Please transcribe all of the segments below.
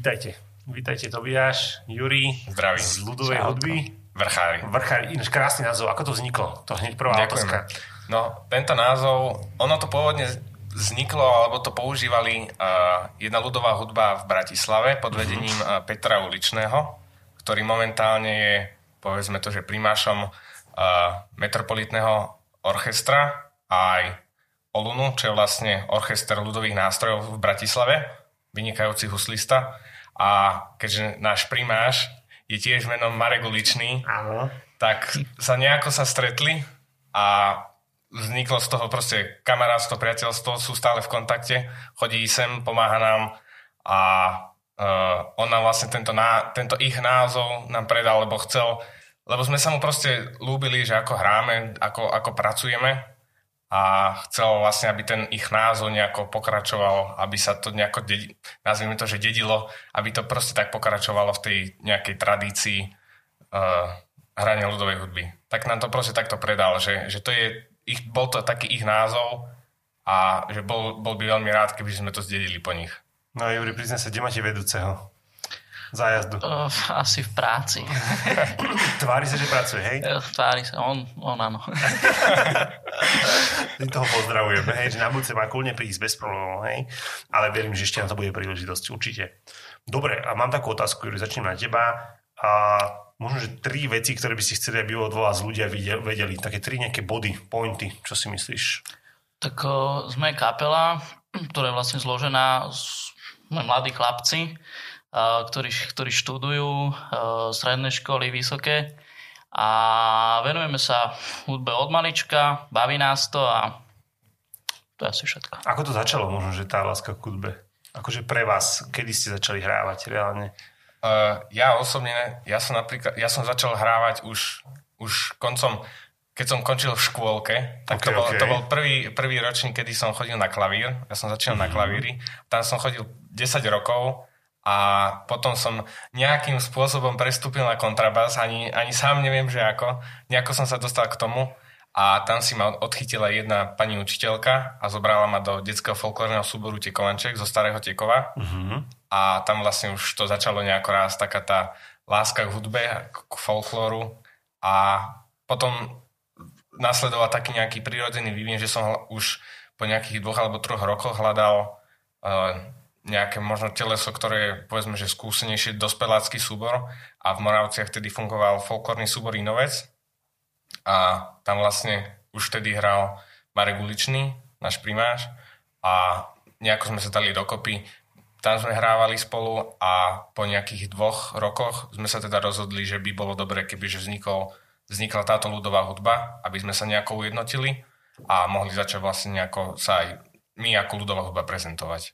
Vítajte Tobiáš, Juri, zdravím z Ľudovej hudby Vrchári. Ináč krásny názov, ako to vzniklo? To hneď prvá otázka. No, tento názov, ono to pôvodne vzniklo, alebo to používali jedna ľudová hudba v Bratislave pod vedením Petra Uličného, ktorý momentálne je, povedzme to, že primášom metropolitného orchestra a aj Olunu, čo je vlastne orchester ľudových nástrojov v Bratislave, vynikajúci huslista. A keďže náš primáš je tiež menom Marek Uličný, áno, tak sa nejako sa stretli a vzniklo z toho proste kamarátstvo, priateľstvo, sú stále v kontakte, chodí sem, pomáha nám a on nám vlastne tento ich názov nám predal, lebo chcel, lebo sme sa mu proste ľúbili, že ako hráme, ako pracujeme a chcel vlastne, aby ten ich názov nejako pokračoval, aby sa to nejako, nazvime to, že dedilo, aby to proste tak pokračovalo v tej nejakej tradícii hrania ľudovej hudby. Tak nám to proste takto predal, že to je bol to taký ich názov a že bol by veľmi rád, keby sme to zdedili po nich. No a Juri, priznaj sa, kde máte vedúceho? Zájazdu. Asi v práci. Tvári sa, že pracuje, hej? Tvári sa, on áno. My toho pozdravujeme, hej, že na budúce má kľudne prísť bez problémov, hej? Ale verím, že ešte na to bude príležitosť, určite. Dobre, a mám takú otázku, Juri, začnem na teba. Možno, že 3 veci, ktoré by si chceli, aby od vás ľudia vedeli. Také 3 nejaké body, pointy. Čo si myslíš? Tak sme kapela, ktorá je vlastne zložená z mladí chlapci, ktorí študujú stredné školy, vysoké. A venujeme sa hudbe od malička, baví nás to a to je asi všetko. Ako to začalo možno, že tá láska k hudbe? Akože pre vás, kedy ste začali hrávať reálne? Ja osobne, ja som začal hrávať už koncom, keď som končil v škôlke, tak to bol prvý ročník, kedy som chodil na klavír, ja som začal na klavíri, tam som chodil 10 rokov a potom som nejakým spôsobom prestúpil na kontrabás, ani sám neviem, že ako, nejako som sa dostal k tomu a tam si ma odchytila jedna pani učiteľka a zobrala ma do detského folklórneho súboru Tekovanček zo starého Tekova. A tam vlastne už to začalo nejako raz, taká tá láska k hudbe, k folklóru. A potom nasledoval taký nejaký prirodzený vývin, že som už po nejakých 2 alebo 3 rokoch hľadal nejaké možno teleso, ktoré je, povedzme, že skúsenejšie, dospelácky súbor. A v Moravciach vtedy fungoval folklórny súbor Inovec. A tam vlastne už vtedy hral Marek Uličný, náš primáš. A nejako sme sa dali dokopy. Tam sme hrávali spolu a po nejakých 2 rokoch sme sa teda rozhodli, že by bolo dobre, kebyže vznikla táto ľudová hudba, aby sme sa nejako ujednotili a mohli začať vlastne nejako sa aj my ako ľudová hudba prezentovať.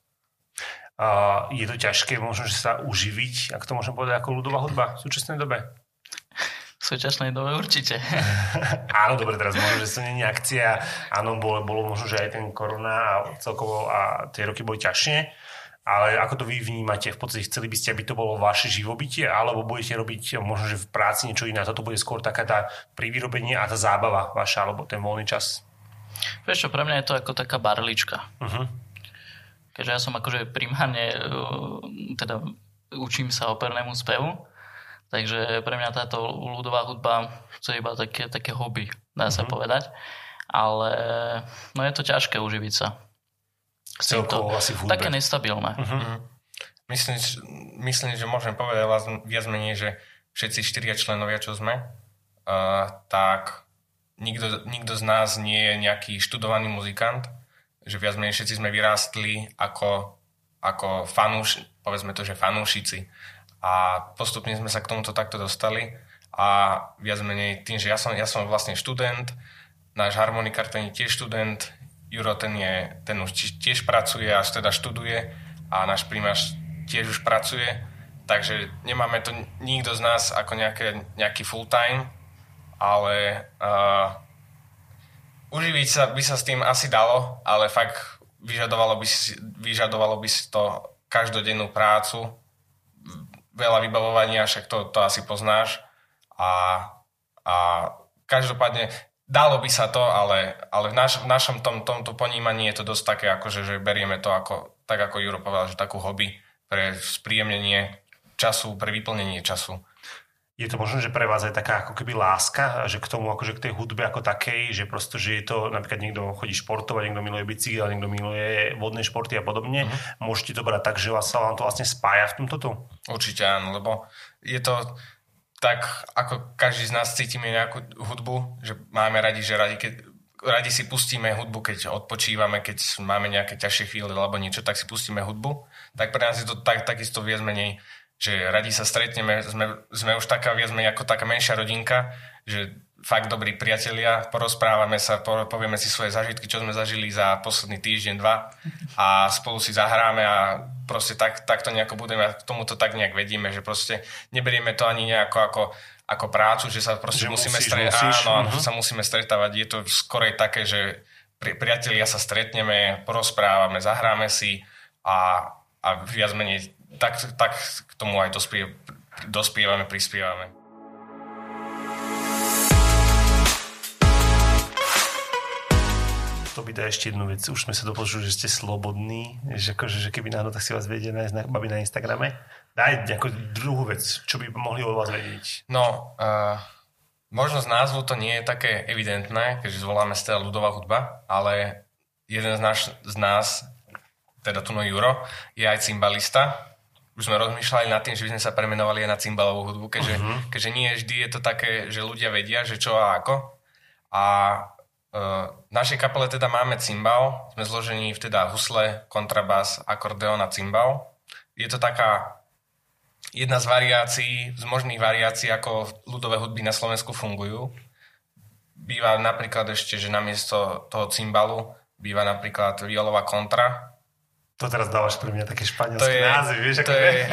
Je to ťažké možno, že sa uživiť, ak to môžem povedať, ako ľudová hudba v súčasnej dobe? V súčasnej dobe určite. Áno, dobre, teraz možno, že to nie je akcia. Áno, bolo možno, že aj ten korona a celkovo a tie roky boli ťažšie. Ale ako to vy vnímate? V podstate chceli by ste, aby to bolo vaše živobytie, alebo budete robiť možno, že v práci niečo iné? Toto bude skôr taká tá privyrobenie a tá zábava vaša, alebo ten voľný čas? Vieš čo, pre mňa je to ako taká barlička. Keďže ja som akože primárne, teda učím sa opernému spevu, takže pre mňa táto ľudová hudba je iba také hobby, dá sa povedať. Ale no je to ťažké uživiť sa. Celkovo asi v hudbe. Také nestabilné. Myslím, že môžem povedať viac menej, že všetci 4 členovia, čo sme, tak nikto z nás nie je nejaký študovaný muzikant, že viac menej všetci sme vyrástli ako povedzme to, že fanúšici. A postupne sme sa k tomuto takto dostali a viac menej tým, že ja som vlastne študent, náš harmonikár ten je tiež študent, Juro, ten už tiež pracuje a teda študuje a náš primáš tiež už pracuje, takže nemáme to nikto z nás ako nejaký full time, ale uživiť sa by sa s tým asi dalo, ale fakt vyžadovalo by si to každodennú prácu, veľa vybavovania, však to asi poznáš a každopádne dalo by sa to, ale v našom tomto ponímaní je to dosť také, akože, že berieme to, tak ako Juro povedal, že takú hobby, pre spríjemnenie času, pre vyplnenie času. Je to možno, že pre vás je taká ako keby láska, že k tomu, akože k tej hudbe ako takej, že prosto, že je to, napríklad niekto chodí športovať, niekto miluje bicykel, niekto miluje vodné športy a podobne. Mm-hmm. Môžete to brať tak, že vás sa vám to vlastne spája v tomto tu? Určite áno, lebo je to tak, ako každý z nás cítime nejakú hudbu, že máme radi, že radi si pustíme hudbu, keď odpočívame, keď máme nejaké ťažšie chvíle alebo niečo, tak si pustíme hudbu. Tak pre nás je to takisto viac menej, že radi sa stretneme, sme už taká, viac menej ako taká menšia rodinka, že fakt dobrí priatelia, porozprávame sa, povieme si svoje zážitky, čo sme zažili za posledný týždeň, dva a spolu si zahráme a proste takto nejako budeme a k tomuto tak nejak vedíme, že proste neberieme to ani nejako ako prácu, že sa proste sa musíme stretávať. Je to skorej také, že priatelia sa stretneme, porozprávame, zahráme si a viac menej tak k tomu aj dospievame, prispievame. To by dá ešte jednu vec. Už sme sa dopočuli, že ste slobodní, že, akože, že keby náhodou, tak si vás vedie nájsť babi na Instagrame. Daj nejakú druhú vec, čo by mohli o vás vedieť. No, možno z názvu to nie je také evidentné, keďže zvoláme stále ľudová hudba, ale jeden z nás teda Tuno Juro, je aj cymbalista. Už sme rozmýšľali nad tým, že by sme sa premenovali aj na cymbalovú hudbu, keďže nie vždy je to také, že ľudia vedia, že čo a ako. A v našej kapele teda máme cymbal, sme zložení v teda husle, kontrabás, akordeón a cymbal. Je to taká jedna z variácií, z možných variácií, ako ľudové hudby na Slovensku fungujú. Býva napríklad ešte, že namiesto toho cymbalu býva napríklad violová kontra. To teraz dávaš pre mňa také španielské názvy, vieš? To je,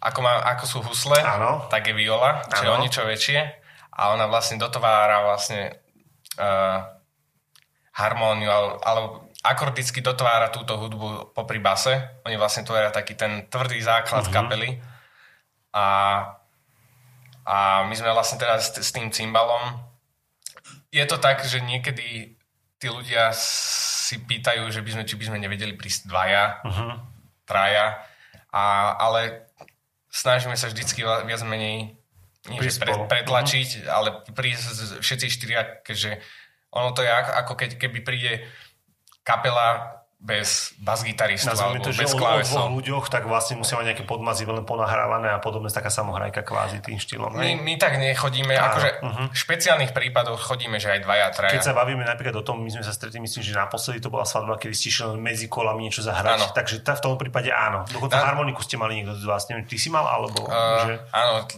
ako sú husle, áno, tak je viola, čo je o niečo väčšie. A ona vlastne dotovára vlastne harmóniu, alebo akordicky dotvára túto hudbu popri base. Oni vlastne tvoria taký ten tvrdý základ kapely. A my sme vlastne teraz s tým cymbalom. Je to tak, že niekedy tí ľudia si pýtajú, že či by sme nevedeli prísť dvaja, traja, ale snažíme sa vždycky viac menej pretlačiť, ale prísť všetci štyria, keďže ono to je ako keby príde kapela bez basgitaristu alebo to, bez klávesov. O ľuďoch tak vlastne musia mať nejaké podmazy len ponahrávané a podobne, taká samohrajka kvázi tým štýlom. My tak nechodíme, v špeciálnych prípadoch chodíme, že aj dvaja, traja. Keď sa bavíme napríklad o tom, my sme sa stretli, myslím, že naposledy to bola svadba, kedy ste išli medzi kolami niečo zahrať. Áno. Takže v tom prípade áno. Dokonca harmoniku ste mali niekto z vás, neviem, ty si mal alebo... Áno.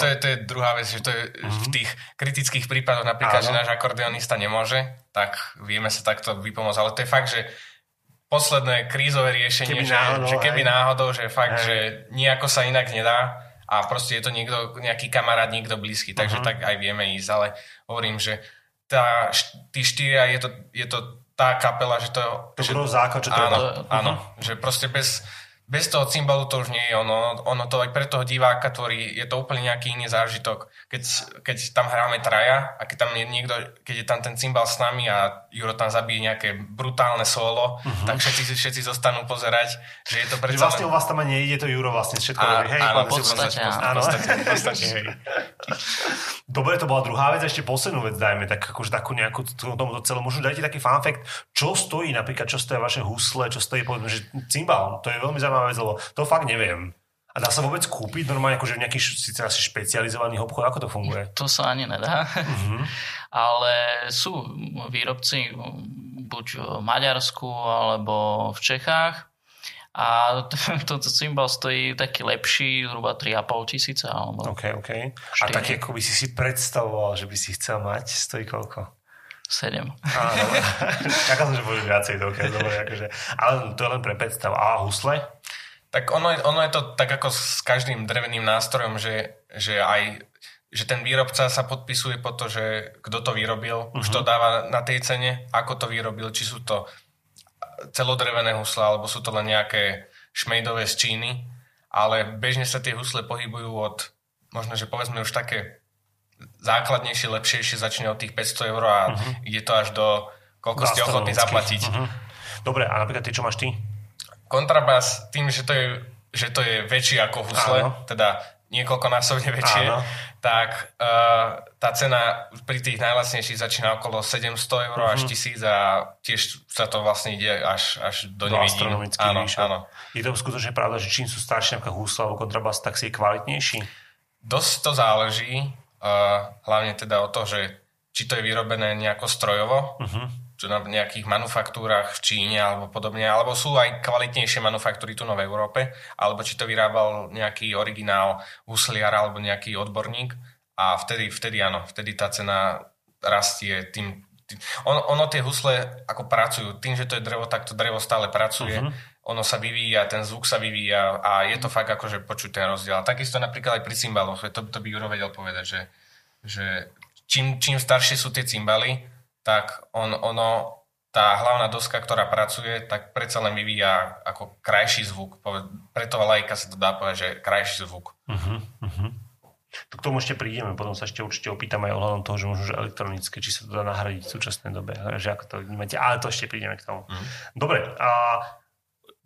To je druhá vec, že to je v tých kritických prípadoch napríklad, že náš akordeonista nemôže, tak vieme sa takto vypomôcť, ale to je fakt, že posledné krízové riešenie, keby náhodou, že nejako sa inak nedá a proste je to nejaký kamarát, niekto blízky, takže tak aj vieme ísť, ale hovorím, že tí štyria je to tá kapela, že to bolo základ, čo to je. Áno, že proste bez toho cymbalu to už nie je ono. Ono to aj pre toho diváka tvorí, je to úplne nejaký iný zážitok. Keď tam hráme traja a keď je tam ten cymbal s nami a Juro tam zabije nejaké brutálne solo, tak všetci zostanú pozerať, že je to predsa... Že vlastne u vás tam ani nejde to Juro vlastne všetko. Áno, v podstate. Hej. Dobre, to bola druhá vec, ešte poslednú vec dajme, tak akože takú nejakú tomuto celom. Možno dajte taký fun fact, čo stojí vaše husle, čo stojí, povedzme, že cymbal, to je veľmi zaujímavé, lebo to fakt neviem. A dá sa vôbec kúpiť normálne akože v nejakých síce asi špecializovaných obchodoch? Ako to funguje? To sa ani nedá. Ale sú výrobci buď v Maďarsku alebo v Čechách a tento cymbal stojí taký lepší, zhruba 3,5 tisíca. Okay. A tak ako by si si predstavoval, že by si chcel mať, stojí koľko? 7. Čakal som, že bude viacej. Dobre, akože. Ale to je len pre predstav. A husle? Tak ono je to tak ako s každým dreveným nástrojom, že ten výrobca sa podpisuje po to, že kto to vyrobil, už to dáva na tej cene, ako to vyrobil, či sú to celodrevené husle, alebo sú to len nejaké šmejdové z Číny, ale bežne sa tie husle pohybujú od, možno, že povedzme už také základnejšie, lepšie, začne od tých 500 eur a ide to až do koľko ste ochotní zaplatiť. Dobre, a napríklad tie, čo máš ty? kontrabás tým, že to je väčšie ako husle, áno, teda niekoľkonásobne väčšie, áno, tak tá cena pri tých najlacnejších začína okolo 700 eur až 1000 a tiež sa to vlastne ide až do nevidí. Astronomických výšok. Áno. Je to skutočne pravda, že čím sú staršie napríklad husle alebo kontrabás, tak si je kvalitnejší? Dosť to záleží, hlavne teda o to, že či to je vyrobené nejako strojovo, čo na nejakých manufaktúrach v Číne alebo podobne, alebo sú aj kvalitnejšie manufaktúry tu v Európe, alebo či to vyrábal nejaký originál husliar alebo nejaký odborník a vtedy áno, vtedy tá cena rastie tým. Ono tie husle ako pracujú, tým, že to je drevo, tak to drevo stále pracuje, ono sa vyvíja, ten zvuk sa vyvíja a je to fakt akože počuť ten rozdiel. A takisto napríklad aj pri cymbaloch, to by Juro vedel povedať, že čím staršie sú tie cymbaly, tak tá hlavná doska, ktorá pracuje, tak predsa len vyvíja ako krajší zvuk. Pre toho laika sa to dá povedať, že krajší zvuk. K tomu ešte prídeme, potom sa ešte určite opýtam aj ohľadom toho, že možno že elektronické, či sa to dá nahradiť v súčasnej dobe, že ako to vnímate, ale to ešte prídeme k tomu. Dobre, a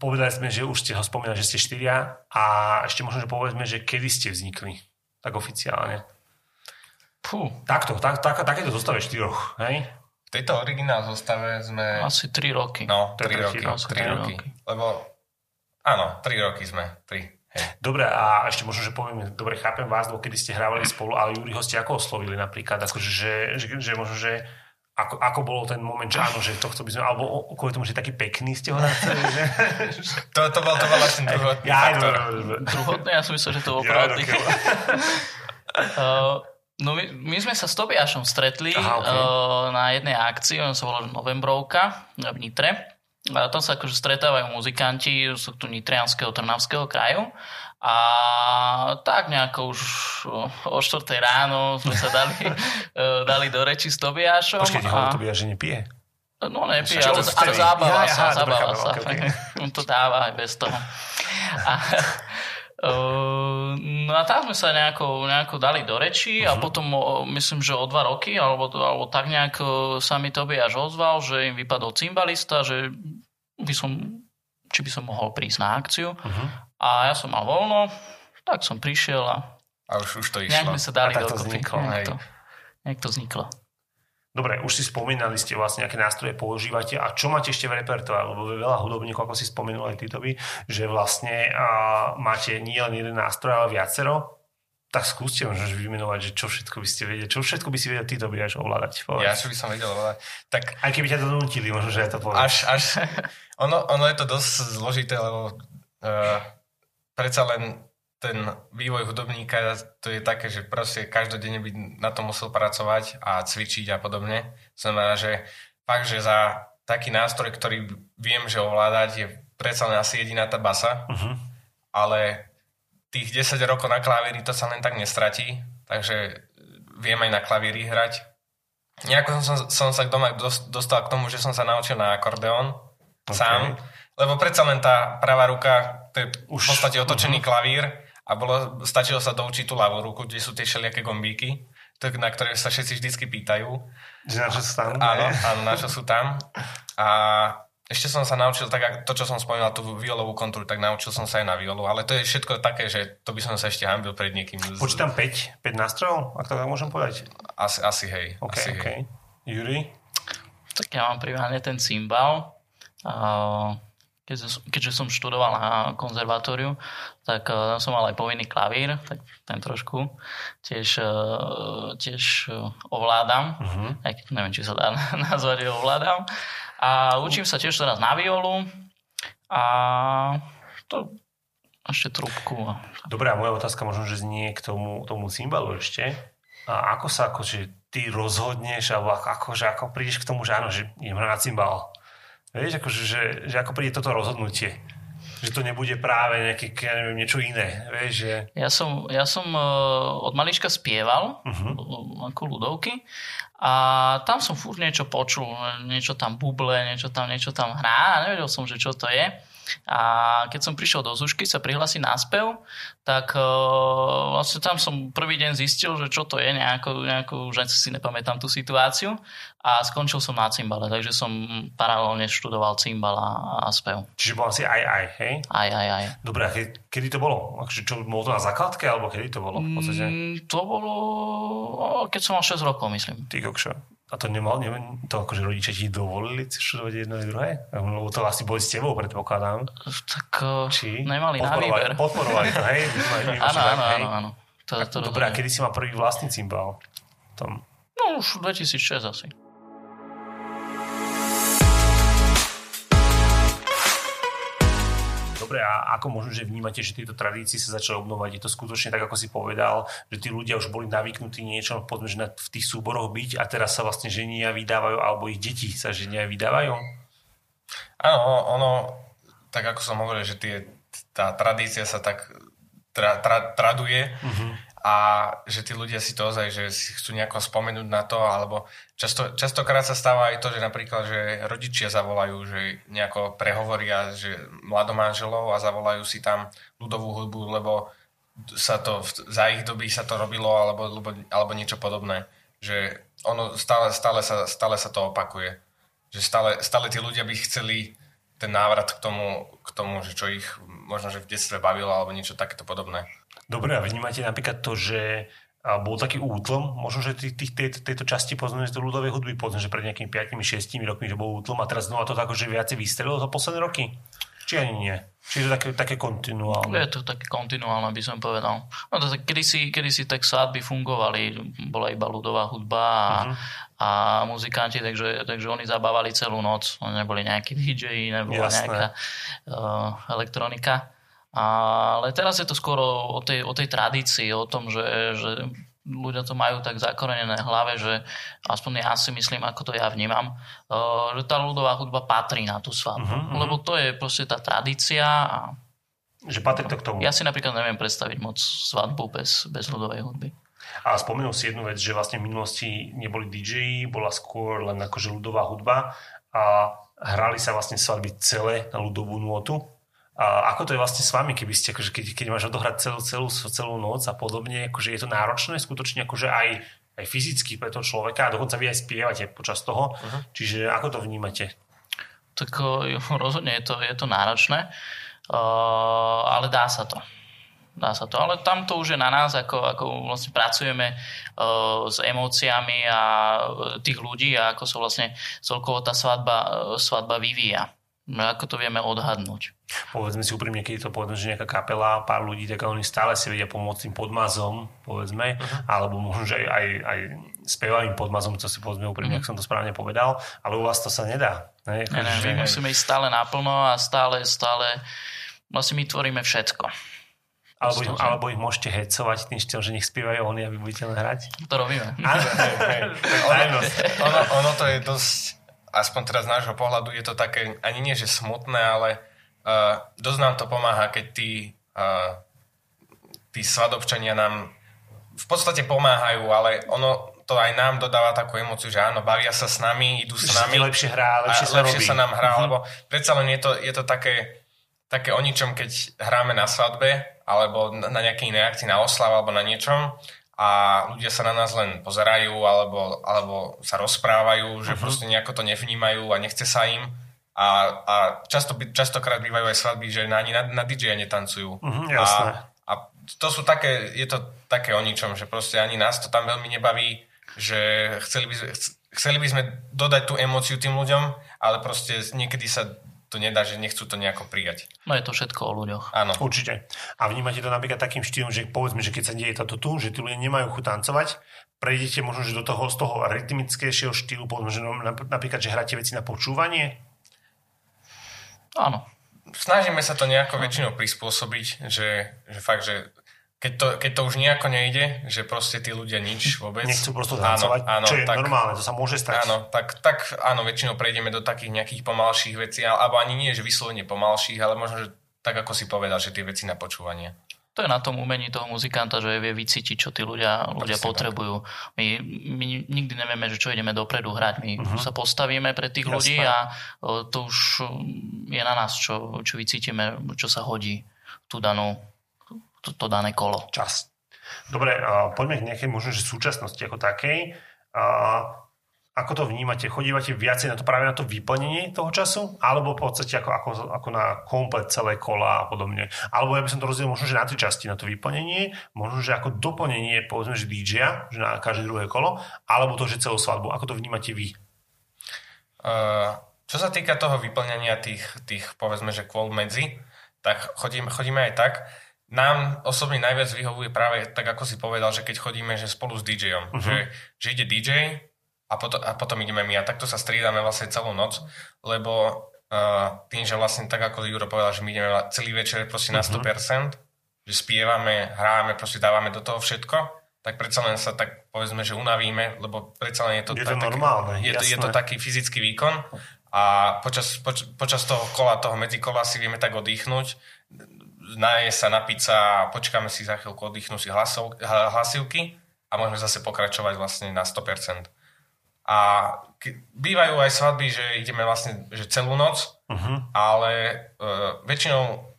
povedali sme, že už ste ho spomínali, že ste štyria a ešte možno, že povedzme, že kedy ste vznikli, tak oficiálne. Takéto zostave štyroch, hej? V tejto originál zostave sme... Asi 3 roky. No, 3 roky. Lebo, áno, 3 roky sme. 3. Hej. Dobre, a ešte možno, že poviem, dobre, chápem vás, lebo kedy ste hrávali spolu, ale Júriho ste ako oslovili napríklad? Akože, že možno, že... Ako bol ten moment, že áno, že tohto by sme... Alebo kvôli tomu, že taký pekný ste ho nechceli, že... To bol vlastne druhotný faktor. Druhotný? Ja som myslel, že to bol pravdý. No my sme sa s Tobiášom stretli na jednej akcii, ona sa volá Novembrovka v Nitre. A tam sa akože stretávajú muzikanti z tu nitrianského, trnavského kraju. A tak nejako už o 4 ráno sme sa dali do reči s Tobiášom. Počkej, a... Tobiáš, že nepije? No nepije, ale zábava sa. Okay. To dáva aj bez toho. A... No a tam sme sa nejako dali do reči a potom myslím, že o 2 roky alebo tak nejak sa mi Tobiáš ozval, že im vypadol cymbalista, že či by som mohol prísť na akciu a ja som mal voľno, tak som prišiel a už to išlo. Nejak sme sa dali dokopy. Nejak to vzniklo. Dobre, už si spomínali ste vlastne, aké nástroje používate a čo máte ešte v repertoári, lebo veľa hudobníkov, ako si spomenul aj Titovi, že vlastne máte nie len jeden nástroj, ale viacero, tak skúste možno vymenovať, že čo všetko by si vedel Titovi až ovládať. Povedz. Ja čo by som vedel ovládať. Tak, aj keby ťa to donútili, možno, že ja to poviem. Až ono je to dosť zložité, lebo predsa len ten vývoj hudobníka, to je také, že proste každodenne by na to musel pracovať a cvičiť a podobne. Znamená, že fakt, že za taký nástroj, ktorý viem, že ovládať, je predsa len asi jediná tá basa, ale tých 10 rokov na klavíri to sa len tak nestratí, takže viem aj na klavíri hrať. Nejako som sa doma dostal k tomu, že som sa naučil na akordeón sám, lebo predsa len tá pravá ruka, to je už v podstate otočený klavír, a stačilo sa doučiť tú ľavú ruku, kde sú tie všelijaké gombíky, na ktoré sa všetci vždycky pýtajú. Že na čo sú tam? Áno, na čo sú tam. A ešte som sa naučil, tak to, čo som spomínal, tú violovú kontúru, tak naučil som sa aj na violu, ale to je všetko také, že to by som sa ešte hanbil pred niekým. Počítam 5 nástrojov, ak to tak môžem povedať? Asi hej. Okay. Juri? Tak ja mám primárne ten cymbal. Keďže som študoval na konzervatóriu, tak som mal aj povinný klavír, tak ten trošku tiež ovládam. Neviem, či sa dá nazvať, že ovládam. A učím sa tiež teraz na violu a to ešte trúbku. Dobrá, moja otázka možno, že znie k tomu cymbalu ešte. A ako sa ty rozhodneš, alebo ako prídeš k tomu, že áno, že idem na cymbal? Vieš, že ako príde toto rozhodnutie? Že to nebude práve niečo iné? Vieš, že... Ja som od malička spieval ako ľudovky a tam som furt niečo počul. Niečo tam buble, niečo tam hrá. Nevedel som, že čo to je. A keď som prišiel do Zúšky sa prihlásiť na spev, tak vlastne tam som prvý deň zistil, že čo to je, že si nepamätám tú situáciu a skončil som na cimbale, takže som paralelne študoval cimbal a spev. Čiže bol asi aj, hej? Aj. Dobre, a kedy to bolo? Čo, bolo to na základke, alebo kedy to bolo v podstate? To bolo, keď som mal 6 rokov, myslím. Ty kokšo. A to to akože rodičia ti dovolili študovať jedno a druhé? Lebo to asi boli s tebou, predpokladám. Tak nemali na výber. Podporovali to, hej? Áno. Dobre, a kedy si mal prvý vlastný cimbal? No už 2006 asi. Dobre, a ako možno, že vnímate, že tieto tradície sa začali obnovať? Je to skutočne tak, ako si povedal, že tí ľudia už boli navyknutí niečo, povedzme, že v tých súboroch byť a teraz sa vlastne ženia vydávajú, alebo ich deti sa ženia vydávajú? Áno, ono, tak ako som hovoril, že tá tradícia sa tak traduje a že tí ľudia si to ozaj, že si chcú nejako spomenúť na to, alebo častokrát sa stáva aj to, že napríklad, že rodičia zavolajú, že nejako prehovoria, že mladomanželov a zavolajú si tam ľudovú hudbu, lebo sa to za ich doby sa to robilo, alebo niečo podobné. Že ono stále sa to opakuje. Že stále tí ľudia by chceli ten návrat k tomu, že čo ich možno že v detstve bavilo, alebo niečo takéto podobné. Dobre, a vnímate napríklad to, že bol taký útlm, možno, že tejto časti poznáme do ľudovej hudby, že pred nejakými 5-6 rokmi, že bol útlm a teraz znova to tak, že viacej vystrelilo za posledné roky? Či ani nie? Či je to také kontinuálne? Je to také kontinuálne, by som povedal. No to tak, kedysi tak svadby fungovali, bola iba ľudová hudba a muzikanti, takže oni zabávali celú noc. Neboli nejakí DJ, nebola nejaká elektronika. Ale teraz je to skôr o tej tradícii, o tom, že ľudia to majú tak zakorenené v hlave, že aspoň ja si myslím, ako to ja vnímam, že tá ľudová hudba patrí na tú svadbu. Lebo to je proste tá tradícia a že patrí to k tomu. Ja si napríklad neviem predstaviť moc svadbu bez ľudovej hudby. A spomenul si jednu vec, že vlastne v minulosti neboli DJ, bola skôr len akože ľudová hudba a hrali sa vlastne svadby celé na ľudovú nôtu. A ako to je vlastne s vami, keby ste, akože keď máš odohrať celú noc a podobne, akože je to náročné skutočne akože aj fyzicky pre toho človeka a dokonca vy aj spievate počas toho. Čiže ako to vnímate? Tak rozhodne je to náročné, ale dá sa to. Ale tam to už je na nás, ako vlastne pracujeme s emóciami a tých ľudí a ako sa vlastne celkovo tá svadba vyvíja. Ako to vieme odhadnúť. Povedzme si úprimne, keď je to povedzme, že nejaká kapela, pár ľudí, tak oni stále si vedia pomôcť tým podmazom, povedzme, alebo možno, že aj spevavým podmazom, čo si povedzme úprimne, ak som to správne povedal, ale u vás to sa nedá. Ne, my musíme ísť stále naplno a stále vlastne my tvoríme všetko. Alebo ich môžete hecovať tým štýlom, že nech spievajú oni a vy budete len hrať? To robíme. Ono to je dosť, aspoň teraz z nášho pohľadu je to také, ani nie, že smutné, ale dosť nám to pomáha, keď tí svadobčania nám v podstate pomáhajú, ale ono to aj nám dodáva takú emóciu, že áno, bavia sa s nami, idú s nami. Lepšie hrá, lepšie sa nám hrá, lebo predsa len je to také o ničom, keď hráme na svadbe, alebo na nejakej inej akcii, na oslave, alebo na niečom. A ľudia sa na nás len pozerajú alebo sa rozprávajú, že proste nejako to nevnímajú a nechce sa im. A častokrát bývajú aj svadby, že ani na DJ netancujú. Jasné. A to sú také, je to také o ničom, že proste ani nás to tam veľmi nebaví, že chceli by sme dodať tú emóciu tým ľuďom, ale proste niekedy sa to nedá, že nechcú to nejako prijať. No je to všetko o ľuďoch. Áno. Určite. A vnímate to napríklad takým štýlom, že povedzme, že keď sa deje toto tu, že tí ľudia nemajú chuť tancovať, prejdete možno, že do toho, z toho rytmickejšieho štýlu, povedzme, že napríklad, že hráte veci na počúvanie? Áno. Snažíme sa to nejako väčšinou prispôsobiť, že fakt, že keď to už nejako nejde, že proste tí ľudia nič vôbec. Nechcú prosto tancovať, áno, čo je tak normálne, to sa môže stať. Áno, tak áno, väčšinou prejdeme do takých nejakých pomalších vecí, alebo ani nie, že vyslovene pomalších, ale možno, že tak ako si povedal, že tie veci na počúvanie. To je na tom umení toho muzikanta, že vie vycítiť, čo tí ľudia potrebujú. My nikdy nevieme, že čo ideme dopredu hrať. My sa postavíme pre tých ľudí a to už je na nás, čo vycítime, čo sa hodí to dané kolo. Čas. Dobre, poďme k nejakej možno, že súčasnosti ako takej. Ako to vnímate? Chodívate viacej práve na to vyplnenie toho času? Alebo v podstate ako na komplet celé kola a podobne? Alebo ja by som to rozdielil možno, že na tri časti, na to vyplnenie, možno, že ako doplnenie, povedzme, že DJ-a, že na každé druhé kolo, alebo to, že celú svadbu. Ako to vnímate vy? Čo sa týka toho vyplnenia tých povedzme, že kôl medzi, tak chodíme aj tak. Nám osobne najviac vyhovuje práve tak, ako si povedal, že keď chodíme že spolu s DJ-om. Uh-huh. Že ide DJ, a potom ideme my a takto sa striedame vlastne celú noc, lebo tým, že vlastne tak ako Juro povedal, že my ideme celý večer proste na 100%, že spievame, hráme, proste dávame do toho všetko, tak predsa len sa tak povedzme, že unavíme, lebo predsa len je to taký fyzický výkon a počas toho kola, toho medzikola si vieme tak oddychnúť, nájsť sa, napiť sa a počkáme si za chvíľku, oddychnú si hlasivky a môžeme zase pokračovať vlastne na 100%. A bývajú aj svadby, že ideme vlastne že celú noc, ale väčšinou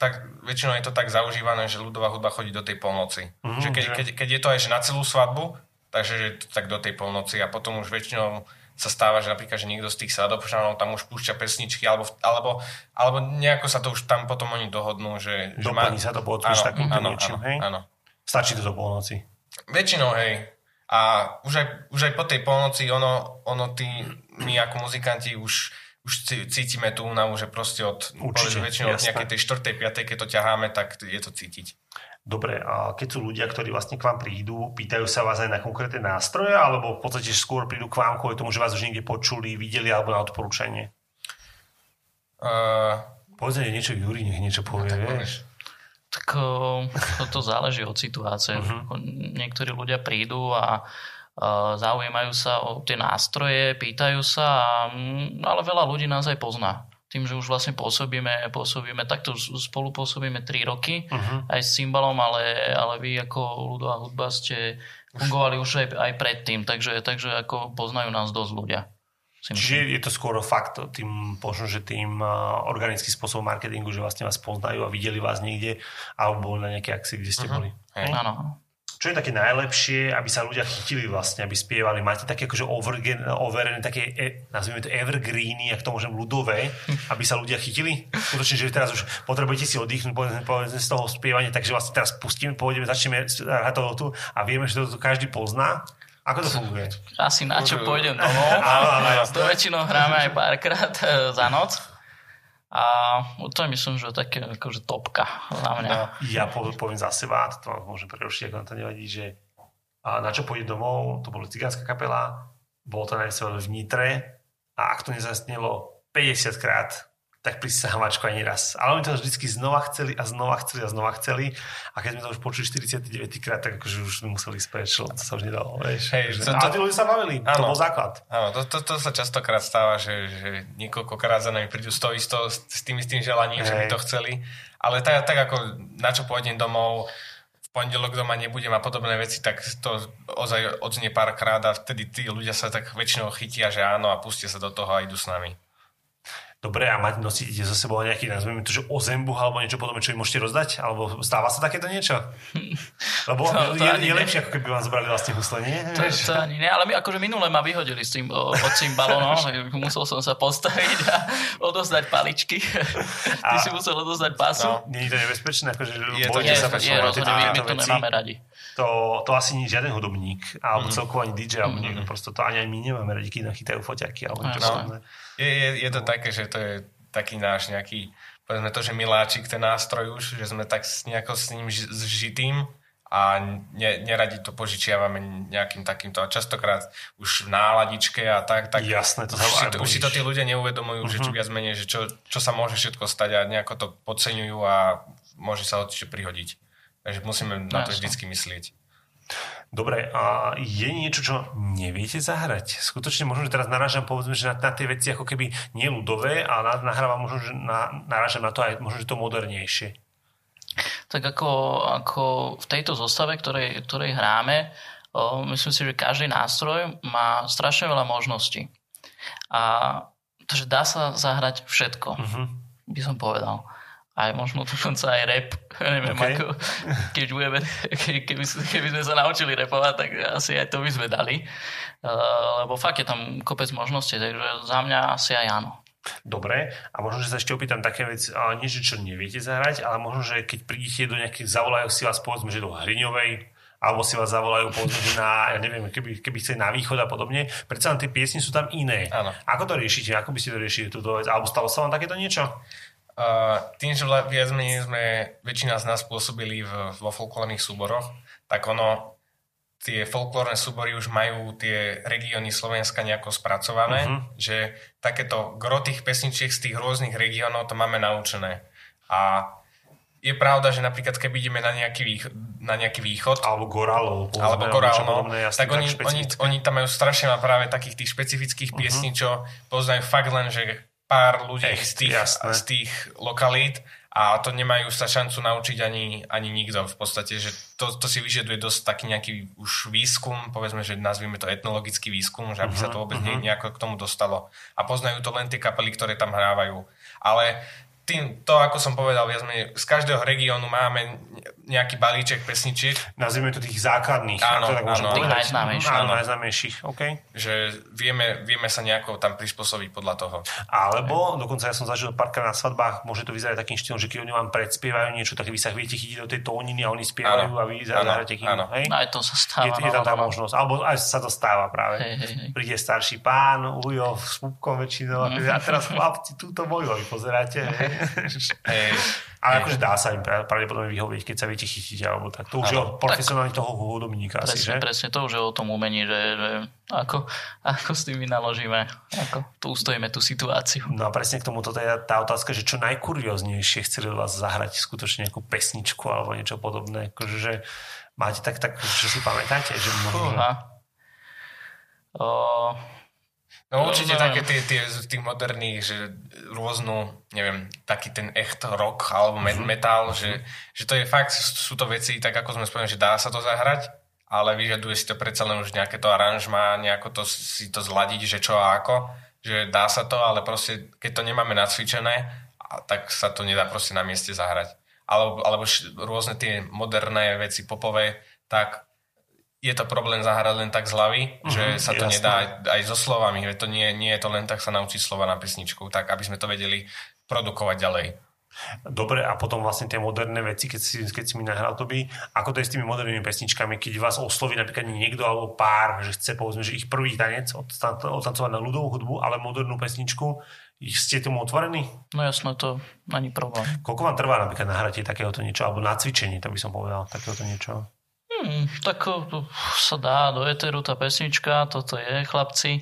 je to tak zaužívané, že ľudová hudba chodí do tej polnoci. Že keď je to aj že na celú svadbu, takže že tak do tej polnoci a potom už väčšinou sa stáva, že napríklad, že niekto z tých svadopočanov tam už púšťa pesničky, alebo nejako sa to už tam potom oni dohodnú, že... Doplní sa to po odpúšť takým niečím, hej? Áno. Stačí to do polnoci? Väčšinou, hej. A už aj po tej polnoci my ako muzikanti už cítime tú únavu, že proste väčšinou od nejakej tej 4. 5. keď to ťaháme, tak je to cítiť. Dobre, a keď sú ľudia, ktorí vlastne k vám prídu, pýtajú sa vás aj na konkrétne nástroje, alebo v podstate skôr prídu k vám kvôli tomu, že vás už niekde počuli, videli, alebo na odporúčanie? Povedzme niečo, Juri, nech niečo povie, vieš. Tak to záleží od situácie. Niektorí ľudia prídu a zaujímajú sa o tie nástroje, pýtajú sa, ale veľa ľudí nás aj pozná. Tým, že už vlastne pôsobíme takto spolu pôsobíme 3 roky aj s cymbalom, ale vy ako ľudová hudba ste fungovali už aj predtým, takže ako poznajú nás dosť ľudia. Čiže je to skôr fakt tým organickým spôsobom marketingu, že vlastne vás poznajú a videli vás niekde alebo na nejaké akcie, kde ste boli. Áno. Čo je také najlepšie, aby sa ľudia chytili vlastne, aby spievali? Máte také akože overené, také, nazvime to evergreeny, ak to môžem ľudové, aby sa ľudia chytili? Skutočne, že teraz už potrebujete si oddychnúť povedzme z toho spievania, takže vlastne teraz pustíme, pôjdeme, začneme hrať to tu a vieme, že to každý pozná. Ako to funguje? Asi na čo pôjdem domov. To väčšinou hráme aj párkrát za noc. A to myslím, že také akože topka na mňa. Ja poviem za seba, to môžem prerušiť, ak vám to nevadí, že na čo pôjdem domov, to bola cigánska kapela, bolo to najviac v Nitre a ak to nezasnelo 50 krát, tak prísahám ačko ani raz. Ale oni to vždycky znova chceli a keď sme to už počuli 49 krát, tak akože už museli spečlo, to sa už nedalo. A tí ľudia sa bavili, áno, to bol základ. Áno, to sa častokrát stáva, že niekoľkokrát za nami prídu s tým želaním, že by to chceli. Ale tak ako na čo pôjdem domov, v pondelok doma nebudem a podobné veci, tak to ozaj odznie párkrát a vtedy tí ľudia sa tak väčšinou chytia, že áno a pustia sa do toho a idú s nami. Dobre, a nosíte so sebou nejaký, nazvime to, že ozembuch alebo niečo podobné, čo im môžete rozdať? Alebo stáva sa takéto niečo? Lebo to je lepšie, ako keby vám zobrali vlastne huslenie. To ani nie, ale my akože minule ma vyhodili s tým odcím balónom, musel som sa postaviť a odozdať paličky. Ty si musel odozdať pasu. No, nie je to nebezpečné, akože bojte sa prečovať tieto veci. To asi nie žiaden hudobník, alebo celkovo ani DJ, alebo niekto, prosto to ani my nemáme radi, keď nachytajú foťaky, alebo niečo podobné. Je to také, že to je taký náš nejaký, povedzme to, že miláčik, ten nástroj už, že sme tak nejako s ním zžitým a neradi to požičiavame nejakým takýmto. A častokrát už v náladičke a tak. Jasné, to už si to tí ľudia neuvedomujú, že čo viac menej, že čo sa môže všetko stať a nejako to podceňujú a môže sa odtiaľ prihodiť. Takže musíme na to vždycky myslieť. Dobre, a je niečo, čo neviete zahrať? Skutočne možno, že teraz narážam, povedzme, že na tie veci ako keby nie ľudové, ale narážam na to aj možno, že to modernejšie. tak ako v tejto zostave, ktorej hráme, myslím si, že každý nástroj má strašne veľa možností. A takže dá sa zahrať všetko, by som povedal. Aj možno dokonca aj rap. Neviem, ako, keby sme sa naučili rapovať, tak asi aj to by sme dali. Lebo fakt je tam kopec možností, takže za mňa asi aj áno. Dobre, a možno, že sa ešte opýtam také veci, niečo, čo neviete zahrať, ale možno, že keď prídete do nejakých, zavolajú si vás povedzme, že do Hriňovej, alebo si vás zavolajú povedzme, že na, ja neviem, keby chceli na východ a podobne, predsa tie piesni sú tam iné. Áno. Ako to riešite? Ako by ste to riešili túto vec? Alebo stalo sa vám takéto niečo? Tým, že viac menej sme väčšina z nás pôsobili vo folklórnych súboroch, tak ono, tie folklórne súbory už majú tie regióny Slovenska nejako spracované, že takéto gro tých pesničiek z tých rôznych regiónov to máme naučené. A je pravda, že napríklad keď ideme na nejaký východ alebo Gorálov, tak oni tam majú strašne práve takých tých špecifických piesní, čo poznajú fakt len, že pár ľudí z tých lokalít. A to nemajú sa šancu naučiť ani nikto v podstate, že to si vyžaduje dosť taký nejaký už výskum, povedzme, že nazvime to etnologický výskum, že aby sa to vôbec nejako k tomu dostalo. A poznajú to len tie kapely, ktoré tam hrávajú. Ale to, ako som povedal, z každého regiónu máme nejaký balíček pesničiek. Nazvime to tých základných. Áno, tých najznámejších. Áno, najznámejších, okej. Okay. Že vieme sa nejako tam prispôsobiť podľa toho. Alebo, dokonca ja som zažil párkrát na svadbách, môže to vyzerať takým štýlom, že keď oni vám predspievajú niečo, tak vy sa viete chytiť do tej tóniny a oni spievajú a vy zahráte ich. Áno, aj to sa stáva. Je tam tá možnosť. Alebo aj sa to stáva práve. Hej. Príde starší pán, ujo, s pupkom väčšinou. A teraz chlapci, túto bojov pozeráte. Ale akože dá sa im pravdepodobne vyhovieť, keď sa viete chytiť alebo tak. To už je o profesionálne toho hudobníka asi, že? Presne, to už je o tom umení, že ako s tým naložíme, ako tu ustojíme tú situáciu. No a presne k tomu toto je tá otázka, že čo najkurióznejšie chceli od vás zahrať skutočne nejakú pesničku alebo niečo podobné, akože že máte tak čo si pamätáte, že možno... No určite také tie z tých moderných, že rôznu, neviem, taký ten echt rock alebo metal, že to je fakt, sú to veci, tak ako sme spomenuli, že dá sa to zahrať, ale vyžaduje si to predsa len už nejaké to aranžma, nejako to si to zladiť, že čo a ako, že dá sa to, ale proste, keď to nemáme nacvičené, tak sa to nedá proste na mieste zahrať. Alebo rôzne tie moderné veci popové, tak... je to problém zahrať len tak z hlavy, že sa to jasné. Nedá aj so slovami, že to nie je to len tak sa naučiť slova na pesničku, tak aby sme to vedeli produkovať ďalej. Dobre, a potom vlastne tie moderné veci, keď si mi nahral to by, ako to je s tými modernými pesničkami, keď vás osloví napríklad niekto alebo pár, že chce povedzme, že ich prvý tanec odtancovať na ľudovú hudbu, ale modernú pesničku, ste tomu otvorení? No jasno, to ani problém. Koľko vám trvá napríklad nahratie takéhoto niečo, alebo na cvičenie, tak by som povedal, takéhoto niečo? Tak sa dá do eteru tá pesnička, toto je, chlapci,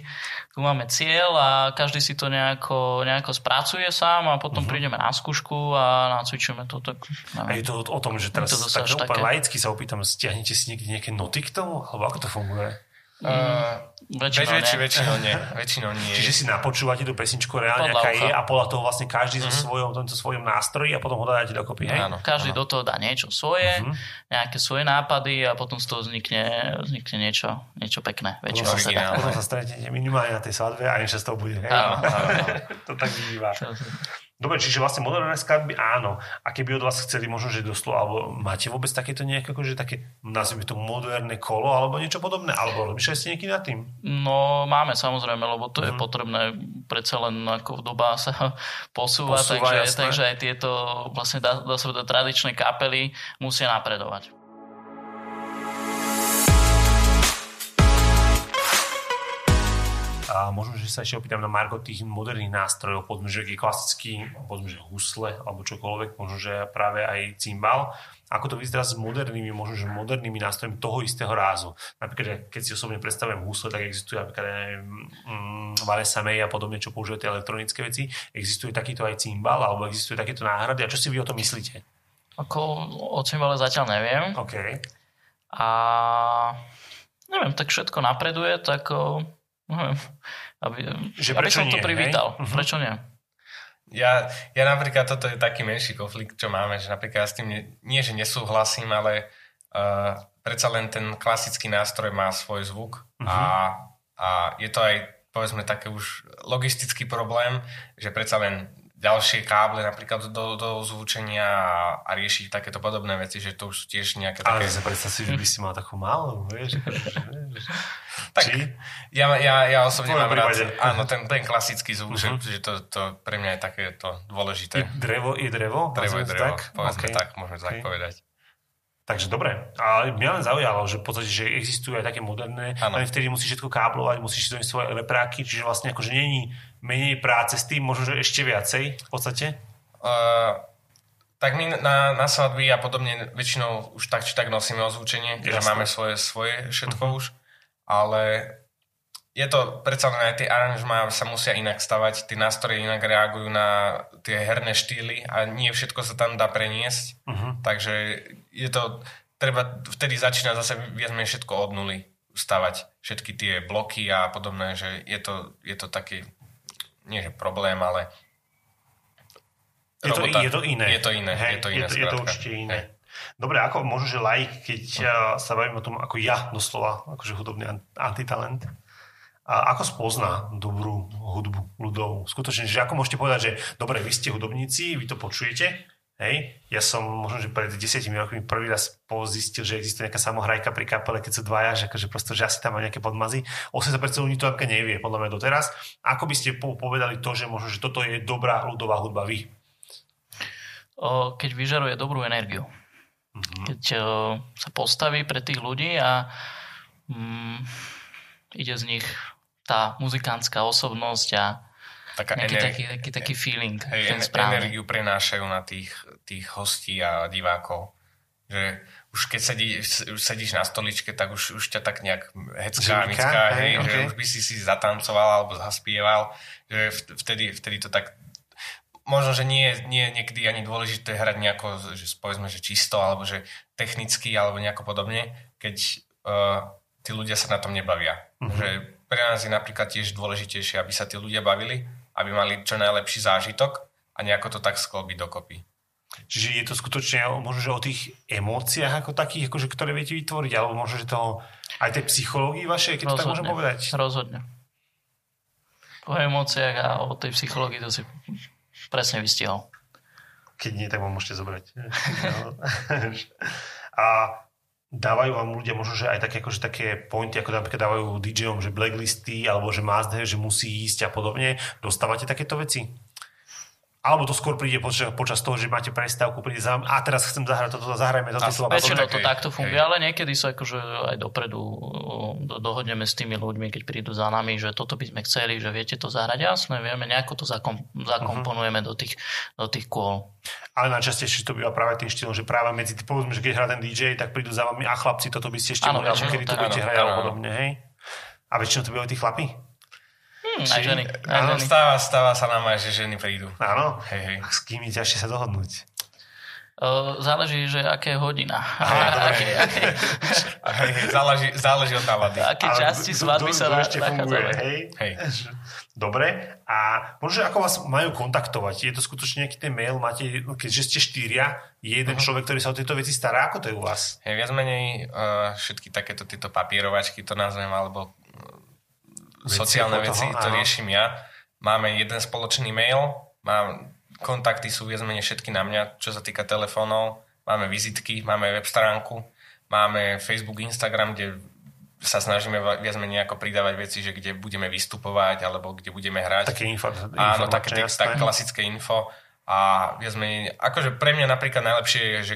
tu máme cieľ a každý si to nejako spracuje sám a potom prídeme na skúšku a nacvičíme to. Tak, a je to o tom, že teraz to tak úplne laicky sa opýtam, stiahnete si niekde nejaké noty k tomu? Alebo ako to funguje? Väčšinou nie. Čiže si napočúvate tú pesničku reálne, aká je a podľa toho vlastne každý so svojom nástroji a potom ho dáte dokopy. Hej? Každý do toho dá niečo svoje, nejaké svoje nápady a potom z toho vznikne niečo pekné. Potom sa stretnete minimálne na tej svadbe a niečo z toho bude. Áno. To tak býva. Dobre, čiže vlastne moderné skladby áno. A keby od vás chceli možno, že doslova, alebo máte vôbec takéto nejaké, akože také, nazvime to moderné kolo, alebo niečo podobné, alebo robíš ste nieký nad tým? No máme samozrejme, lebo to je potrebné, predsa len ako doba sa posúva, takže aj tieto vlastne dá sa vedať tradičné kapely musia napredovať. A možno, že sa ešte opýtam na Marko tých moderných nástrojov, poďme, že je klasický, poďme, že husle alebo čokoľvek, možno, že práve aj cimbal. Ako to vyzerá s modernými, možno, že modernými nástrojmi toho istého rázu. Napríklad, keď si osobne predstavujem husle, tak existuje napríklad Vanessa May a podobne, čo používajú tie elektronické veci. Existuje takýto aj cimbal, alebo existuje takéto náhrady. A čo si vy o tom myslíte? O cimbale zatiaľ neviem. OK. A neviem, tak všetko napreduje, tak... Aby som to privítal. Prečo nie? Ja napríklad, toto je taký menší konflikt, čo máme, že napríklad s tým nie že nesúhlasím, ale predsa len ten klasický nástroj má svoj zvuk a je to aj, povedzme, také už logistický problém, že predsa len ďalšie káble napríklad do ozvučenia a riešiť takéto podobné veci, že to už sú tiež nejaké také... Ale sa predstav si, že by si mal takú malú, vieš? Tak ja osobne mám rád, áno, ten klasický zvuk, že to pre mňa je takéto dôležité. Drevo? Drevo je drevo, povedzme tak, môžeme tak povedať. Takže dobre, ale mňa len zaujalo, že v podstate, že existujú aj také moderné, ale vtedy musíš všetko káblovať, musíš si svoje lepráky, čiže vlastne akože není menej práce s tým, možno, že ešte viacej v podstate? Tak my na svadby a podobne väčšinou už tak, či tak nosíme ozvučenie, že máme svoje všetko už, ale je to predsa len aj tie aranžmá sa musia inak stavať, tie nástroje inak reagujú na tie herné štýly a nie všetko sa tam dá preniesť, takže... je to, treba vtedy začínať zase viac menej všetko od nuly stavať, všetky tie bloky a podobné, že je to taký, nie že problém, ale robota, je to iné, určite iné. Dobre, ako možno, že laik, keď sa bavím o tom, ako ja doslova, akože hudobný antitalent, a ako spozná dobrú hudbu ľudovú? Skutočne, že ako môžete povedať, že dobre, vy ste hudobníci, vy to počujete, hej. Ja som možno, že pred 10 rokmi prvý raz pozistil, že existuje nejaká samohrajka pri kapele, keď sa dvaja, že akože prosto, že asi tam má nejaké podmazy. 80% ľudí to nevie, podľa mňa doteraz. Ako by ste povedali to, že možno, že toto je dobrá ľudová hudba vy? Keď vyžaruje dobrú energiu. Keď sa postaví pre tých ľudí a ide z nich tá muzikantská osobnosť a taký feeling. Hej, energiu prenášajú na tých hostí a divákov. Že už keď sedíš na stoličke, tak už ťa tak nejak hecká, že už by si zatancoval alebo zaspieval. Že vtedy to tak... Možno, že nie je niekedy ani dôležité hrať nejako, že povedzme, že čisto, alebo že technicky, alebo nejako podobne, keď tí ľudia sa na tom nebavia. Že pre nás je napríklad tiež dôležitejšie, aby sa tí ľudia bavili, aby mali čo najlepší zážitok a nejako to tak sklobiť dokopy. Čiže je to skutočne možno, že o tých emóciách ako takých, akože, ktoré viete vytvoriť, alebo možno, že toho aj tej psychológii vašej, keď rozhodne, to tak môžem povedať. Rozhodne. O emóciách a o tej psychológii to si presne vystihol. Keď nie, tak vám môžete zobrať. A dávajú vám ľudia možno, že aj také, akože také pointy, ako napríklad dávajú DJom, že blacklisty, alebo že must have, že musí ísť a podobne. Dostávate takéto veci? Alebo to skôr príde počas toho, že máte prestávku, príde a teraz chcem zahrať toto, zahrajme toto slova. Väčšinou to takto funguje, ale niekedy sa akože aj dopredu dohodneme s tými ľuďmi, keď prídu za nami, že toto by sme chceli, že viete to zahrať, jasné, vieme, nejako to zakomponujeme do tých kôl. Ale najčastejšie to býva práve tým štýlom, že práve medzi tým, povedzme, že keď hrá ten DJ, tak prídu za vami a chlapci, toto by ste ešte mohli, kedy to budete hrať a podobne, hej? A väčšinou to bývajú tí chlapi. Áno, stáva sa nám aj, že ženy prídu. Áno, hej. A s kým je ťažšie sa dohodnúť? Záleží, že aké hodina. Záleží od nálady. Aké časti svadby sa nachádzame. Dobre. A možno, ako vás majú kontaktovať? Je to skutočne nejaký ten mail? Máte, keďže ste štyria, je jeden človek, ktorý sa o tieto veci stará? Ako to je u vás? Hej, viac menej všetky takéto tieto papierovačky, to nazvem, alebo sociálne veci, to riešim ja. Máme jeden spoločný mail, mám kontakty, sú viac menej všetky na mňa, čo sa týka telefónov, máme vizitky, máme web stránku, máme Facebook, Instagram, kde sa snažíme viac menej ako pridávať veci, že kde budeme vystupovať, alebo kde budeme hrať. Také info. Áno, také klasické info. A viac menej, akože pre mňa napríklad najlepšie je, že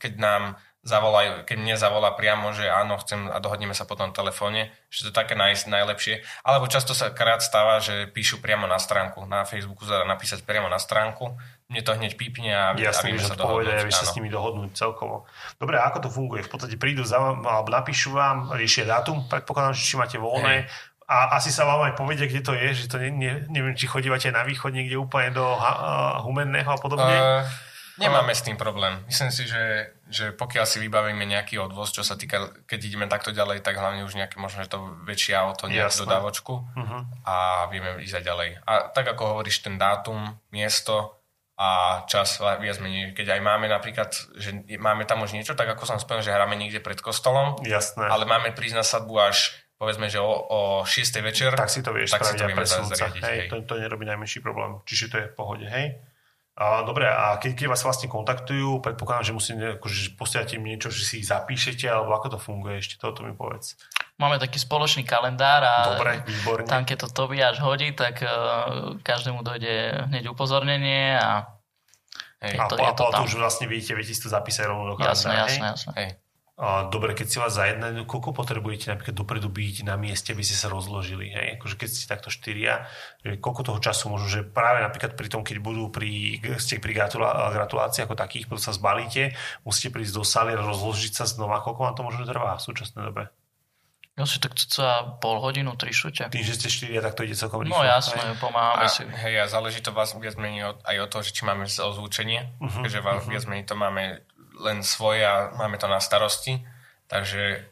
keď nám zavolajú, keď mne zavolá priamo, že áno, chcem a dohodneme sa potom v telefóne, že to je také najlepšie. Alebo často sa krát stáva, že píšu priamo na stránku. Na Facebooku sa dá napísať priamo na stránku. Mne to hneď pípne a vieme sa dohodnúť. Jasne, sa s nimi dohodnúť celkovo. Dobre, a ako to funguje? V podstate prídu za vám, alebo napíšu vám, riešia dátum, predpokladám, že či máte voľné. A asi sa vám aj povedia, kde to je, že to neviem, či chodívate na východ niekde úplne do Humenného a podobne. Nemáme s tým problém. Myslím si, že pokiaľ si vybavíme nejaký odvoz, čo sa týka, keď ideme takto ďalej, tak hlavne už nejaké možno, že to väčšie auto, nejakú dodávočku a vieme ísť ďalej. A tak ako hovoríš, ten dátum, miesto a čas viac menej. Keď aj máme napríklad, že máme tam už niečo, tak ako som spomenul, že hráme niekde pred kostolom, ale máme prísť na sadbu až povedzme, že o 6:00 večer, tak si to vieš spraviť zariadiť. Hej, to nerobí najmenší problém, čiže to je v pohode, hej. Dobre, a keď vás vlastne kontaktujú, predpokladám, že musíte akože posiať im niečo, že si ich zapíšete, alebo ako to funguje, ešte toto mi povedz. Máme taký spoločný kalendár a dobre, výborne. Tam, keď to Tobiáš hodí, tak každému dojde hneď upozornenie a hej. To už vlastne vidíte si to zapísať rovno do kalendára. Jasné. Hej. Dobre, keď si vás zajednajú, koľko potrebujete napríklad dopredu byť na mieste, aby ste sa rozložili, hej? Akože keď ste takto štyria, koľko toho času môžu, že práve napríklad pri tom, keď budú ste pri gratulácii ako takých, potom sa zbalíte, musíte prísť do sály, rozložiť sa znova, koľko vám to možno trvá v súčasnej dobe? Asi tak cca pol hodinu, 3 šuťa. Tým, že ste 4, tak to ide celkom rýchlo. No jasné, pomáhame si. Hej, a záleží to vás viac menej aj o to, že či máme ozvučenie, keďže viac menej to máme len svoje a máme to na starosti. Takže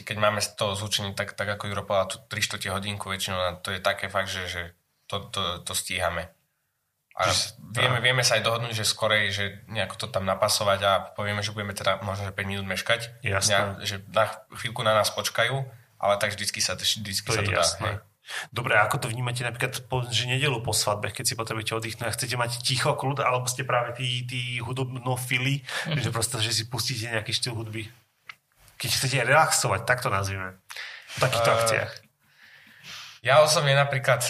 keď máme to zúčenie, tak ako Juro povedal, tú 3-4 hodinku väčšinou, to je také fakt, že to stíhame. A vieme sa aj dohodnúť, že skorej, že nejako to tam napasovať a povieme, že budeme teda možno 5 minút meškať. Že na chvíľku na nás počkajú, ale tak vždycky sa to dá. Hej. Dobre, ako to vnímate napríklad, že nedeľu po svadbe, keď si potrebujete oddychnúť, chcete mať ticho, kľud, alebo ste práve tí hudobnofili, že proste, že si pustíte nejaký štýl hudby? Keď chcete relaxovať, tak to nazvime. V takýchto akciách. Ja osobne napríklad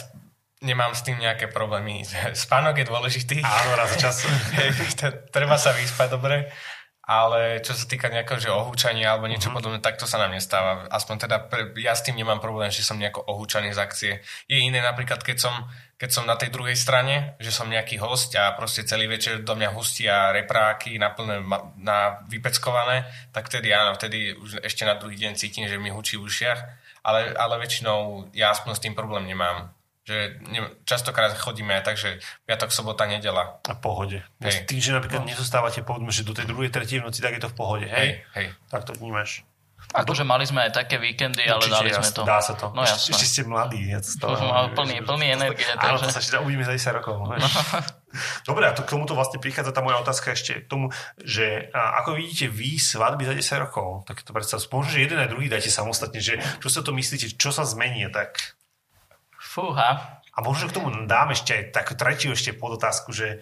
nemám s tým nejaké problémy. Spánok je dôležitý. Áno, raz čas. Treba sa vyspať dobre. Ale čo sa týka nejakého, že ohúčania alebo niečo podobné, tak to sa nám nestáva. Aspoň teda ja s tým nemám problém, že som nejako ohúčaný z akcie. Je iné napríklad, keď som na tej druhej strane, že som nejaký hosť a proste celý večer do mňa hustia repráky na vypeckované, tak vtedy áno, vtedy už ešte na druhý deň cítim, že mi hučí v ušiach, ale väčšinou ja aspoň s tým problém nemám. Že častokrát chodíme aj tak, že piatok, sobota, nedeľa. A pohode. Hej. Tým, že napríklad nezostávate povedzme, že do tej druhej, tretej v noci, tak je to v pohode. Hej. Tak to vnímaš. Akože mali sme aj také víkendy, ale dali sme to. Dá sa to. No, ešte ste mladí. Plný energie. Áno, to sa ešte uvidíme za 10 rokov. Dobre, a k tomuto vlastne prichádza tá moja otázka ešte k tomu, že ako vidíte vy svadby za 10 rokov, tak to predstav. Možno, že jeden aj druhý dáte samostatne, že čo sa to myslíte, čo sa zmení tak. Fúha. A možno k tomu dám ešte aj takú tretiu ešte podotázku, že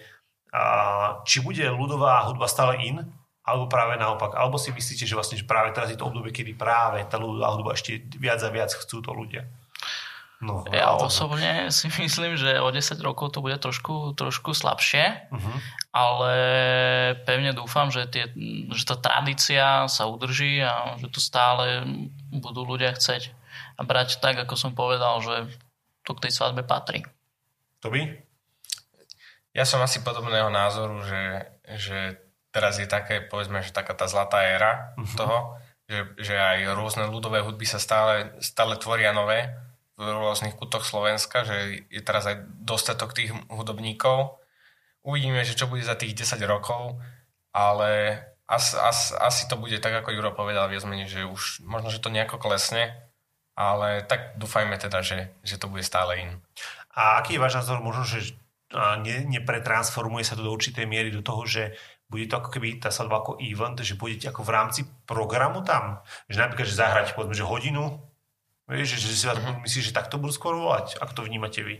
či bude ľudová hudba stále in, alebo práve naopak. Alebo si myslíte, že vlastne že práve teraz je to obdobie, kedy práve tá ľudová hudba ešte viac a viac chcú to ľudia? No, ja osobne si myslím, že o 10 rokov to bude trošku slabšie, ale pevne dúfam, že tá tradícia sa udrží a že to stále budú ľudia chceť a brať tak, ako som povedal, že to k tej svadbe patrí. Toby? Ja som asi podobného názoru, že teraz je také, povedzme, že taká tá zlatá éra toho, že aj rôzne ľudové hudby sa stále tvoria nové v rôznych kútoch Slovenska, že je teraz aj dostatok tých hudobníkov. Uvidíme, že čo bude za tých 10 rokov, ale asi to bude tak, ako Juro povedal, viac menej, že už možno, že to nejako klesne. Ale tak dúfajme teda, že to bude stále in. A aký je váš názor? Možno, že nepretransformuje sa to do určitej miery do toho, že bude to ako keby tá svadba ako event, že budete ako v rámci programu tam? Že napríklad, že zahrať povedzme, že hodinu? Vieš, že si vás myslíš, že takto budú skôr volať? Ako to vnímate vy?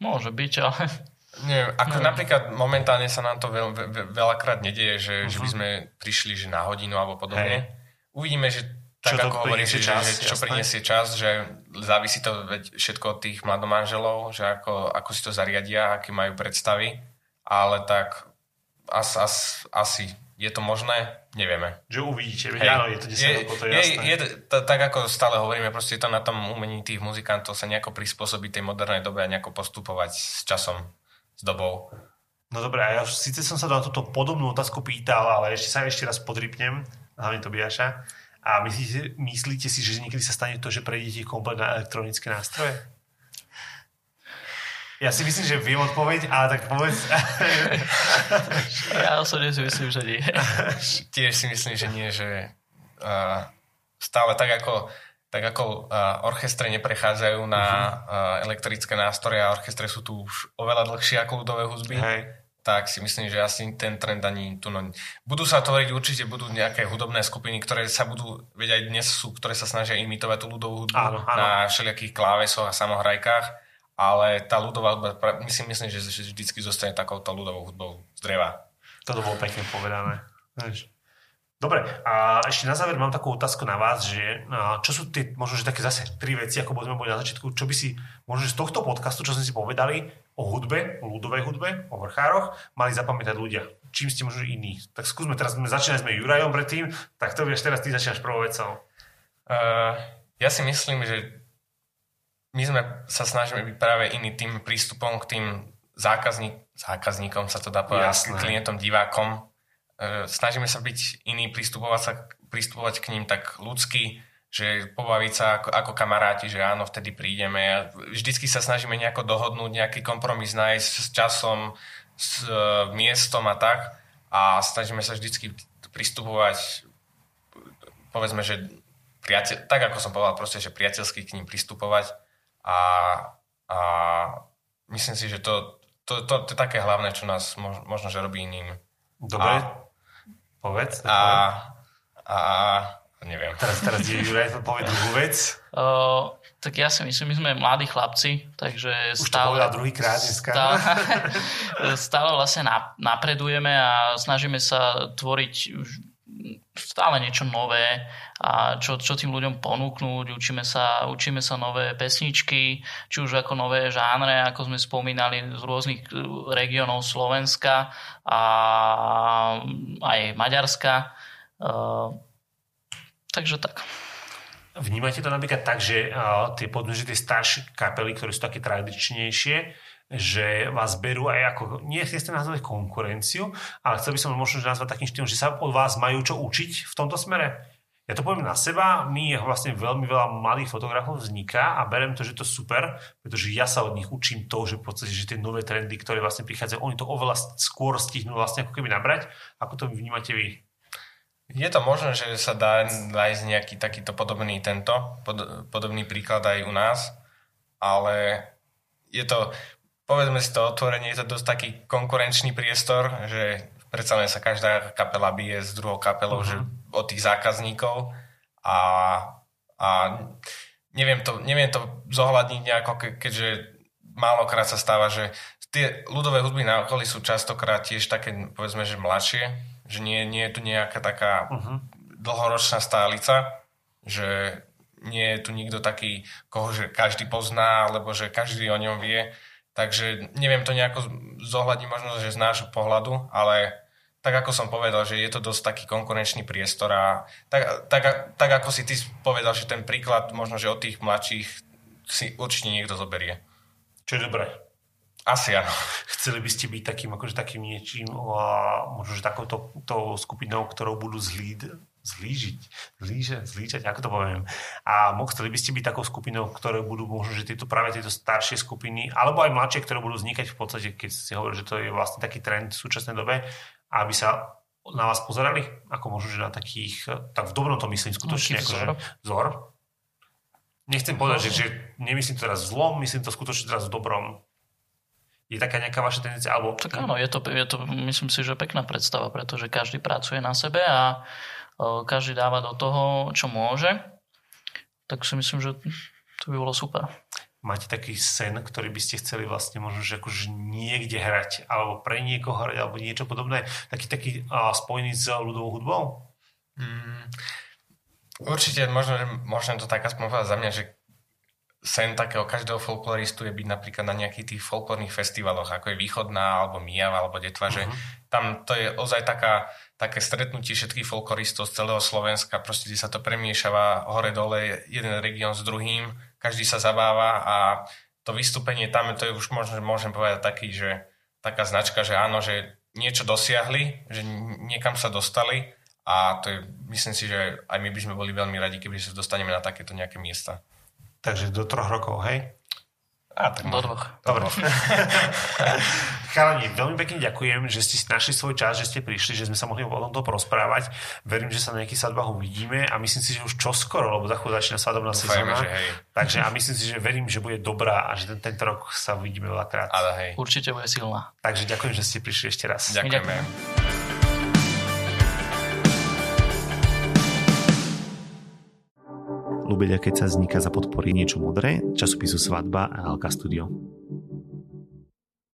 Môže byť, ale... napríklad momentálne sa nám to veľakrát nedieje, že by sme prišli že na hodinu alebo podobne. Uvidíme, že tak čo ako hovoríš, že čo priniesie čas, že závisí to všetko od tých mladomanželov, že ako si to zariadia, aké majú predstavy, ale tak asi je to možné, nevieme. Že uvidíte, áno, je to 10 rokov, to je jasné. Tak ako stále hovoríme, proste je to na tom umení tých muzikantov sa nejako prispôsobiť tej modernej dobe a nejako postupovať s časom, s dobou. No dobré, ja síce som sa na túto podobnú otázku pýtal, ale ešte sa ešte raz podrypnem, hlavne Tobiáša. A myslíte si, že niekedy sa stane to, že prejdete komplet na elektronické nástroje? Ja si myslím, že viem odpoveď, ale tak povedz. Ja osobne si myslím, že nie. Tiež si myslím, že nie, že stále tak ako orchestre neprechádzajú na elektrické nástroje a orchestre sú tu už oveľa dlhšie ako ľudové hudby, tak si myslím, že asi ten trend ani tu. No, budú sa tvoriť určite, budú nejaké hudobné skupiny, ktoré sa budú, veď aj dnes sú, ktoré sa snažia imitovať tú ľudovú hudbu na všelijakých klávesoch a samohrajkách, ale tá ľudová hudba, my si myslím, že vždycky zostane takouto ľudovou hudbou z dreva. To bolo pekne povedané. Dobre, a ešte na záver mám takú otázku na vás, že čo sú tie, možno, že také zase tri veci, ako sme boli na začiatku, čo by si, možno, že z tohto podcastu, čo sme si povedali o hudbe, o ľudovej hudbe, o vrchároch, mali zapamätať ľudia. Čím ste možno iní? Tak skúsme, teraz začínali sme Jurajom predtým, tak to vieš, teraz ty začínaš prvou vecou. Ja si myslím, že my sme sa snažíme byť práve iný tým prístupom k tým zákazníkom, sa to dá povedať, klientom, divákom. Snažíme sa byť iní, pristupovať k ním tak ľudsky, že pobaviť sa ako kamaráti, že áno, vtedy prídeme a vždycky sa snažíme nejako dohodnúť, nejaký kompromis nájsť s časom, s miestom a tak, a snažíme sa vždycky pristupovať, povedzme, že tak ako som povedal, proste, že priateľsky k ním pristupovať a myslím si, že to je také hlavné, čo nás možno, že robí iným. Dobre, povedz. Neviem. Teraz Juraj to povie druhú vec. Tak ja si myslím, my sme mladí chlapci, takže už stále... Už to povedal druhýkrát dneska. Stále vlastne napredujeme a snažíme sa tvoriť stále niečo nové a čo tým ľuďom ponúknuť. Učíme sa nové pesničky, či už ako nové žánre, ako sme spomínali, z rôznych regiónov Slovenska a aj Maďarska. Takže tak. Vnímate to napríklad tak, že tie podmnožité staršie kapely, ktoré sú také tradičnejšie, že vás berú aj ako, nie chcem nazvať konkurenciu, ale chcel by som možno nazvať takým štýlom, že sa od vás majú čo učiť v tomto smere. Ja to poviem na seba, my vlastne veľmi veľa malých fotografov vzniká a beriem to, že to super, pretože ja sa od nich učím to, že v podstate, že tie nové trendy, ktoré vlastne prichádzajú, oni to oveľa skôr stihnú vlastne ako keby nabrať. Ako to vnímate vy? Je to možné, že sa dá nájsť nejaký takýto podobný podobný príklad aj u nás, ale je to... Povedzme si to otvorenie, je to dosť taký konkurenčný priestor, že predsa len sa každá kapela bije s druhou kapelou, že od tých zákazníkov a neviem to zohľadniť nejako, keďže málokrát sa stáva, že tie ľudové hudby na okolí sú častokrát tiež také, povedzme, že mladšie, že nie je tu nejaká taká dlhoročná stálica, že nie je tu nikto taký, koho že každý pozná, alebo že každý o ňom vie. Takže neviem to nejako zohľadniť možno, že z nášho pohľadu, ale tak ako som povedal, že je to dosť taký konkurenčný priestor a tak ako si ty povedal, že ten príklad možno, že od tých mladších si určite niekto zoberie. Čo je dobré. Asi áno. Chceli by ste byť takým niečím a možno, že takouto skupinou, ktorou budú zlížať, ako to poviem. A chceli by ste byť takou skupinou, ktoré budú možno, že práve tieto staršie skupiny, alebo aj mladšie, ktoré budú vznikať v podstate, keď si hovorí, že to je vlastne taký trend v súčasnej dobe, aby sa na vás pozerali, ako možno, že na takých, tak v dobrom to myslím skutočne, ako vzor. Nechcem povedať, že nemyslím to teraz v zlom, myslím to skutočne teraz v dobrom. Je taká nejaká vaša tendencia? Alebo... Tak áno, je to, myslím si, že pekná predstava, pretože každý pracuje na sebe a každý dáva do toho, čo môže. Tak si myslím, že to by bolo super. Máte taký sen, ktorý by ste chceli vlastne možno, že akože niekde hrať alebo pre niekoho hrať, alebo niečo podobné? Taký spojený s ľudovou hudbou? Určite, možno to tak aspoň povedať za mňa, že sen takého každého folkloristu je byť napríklad na nejakých tých folklórnych festivaloch, ako je Východná, alebo Myjava, alebo Detva, že tam to je ozaj také stretnutie všetkých folkloristov z celého Slovenska, proste sa to premiešava hore-dole, jeden región s druhým, každý sa zabáva a to vystúpenie tam, to je už možno, že môžem povedať taký, že taká značka, že áno, že niečo dosiahli, že niekam sa dostali a to je, myslím si, že aj my by sme boli veľmi radi, keby sa dostaneme na takéto nejaké miesta. Takže do 3 rokov, hej? Do dvoch. Dobre. Chalani, veľmi pekne ďakujem, že ste si našli svoj čas, že ste prišli, že sme sa mohli o tomto porozprávať. Verím, že sa na nejakých svadbách uvidíme a myslím si, že už čoskoro, lebo za chvíľu začína svadobná sezóna. Takže a myslím si, že verím, že bude dobrá a že tento rok sa uvidíme veľakrát. Určite bude silná. Takže ďakujem, že ste prišli ešte raz. Ďakujeme. Ľubeľa, keď sa vzniká za podpory Niečo modré, časopisu Svadba a Alka Studio.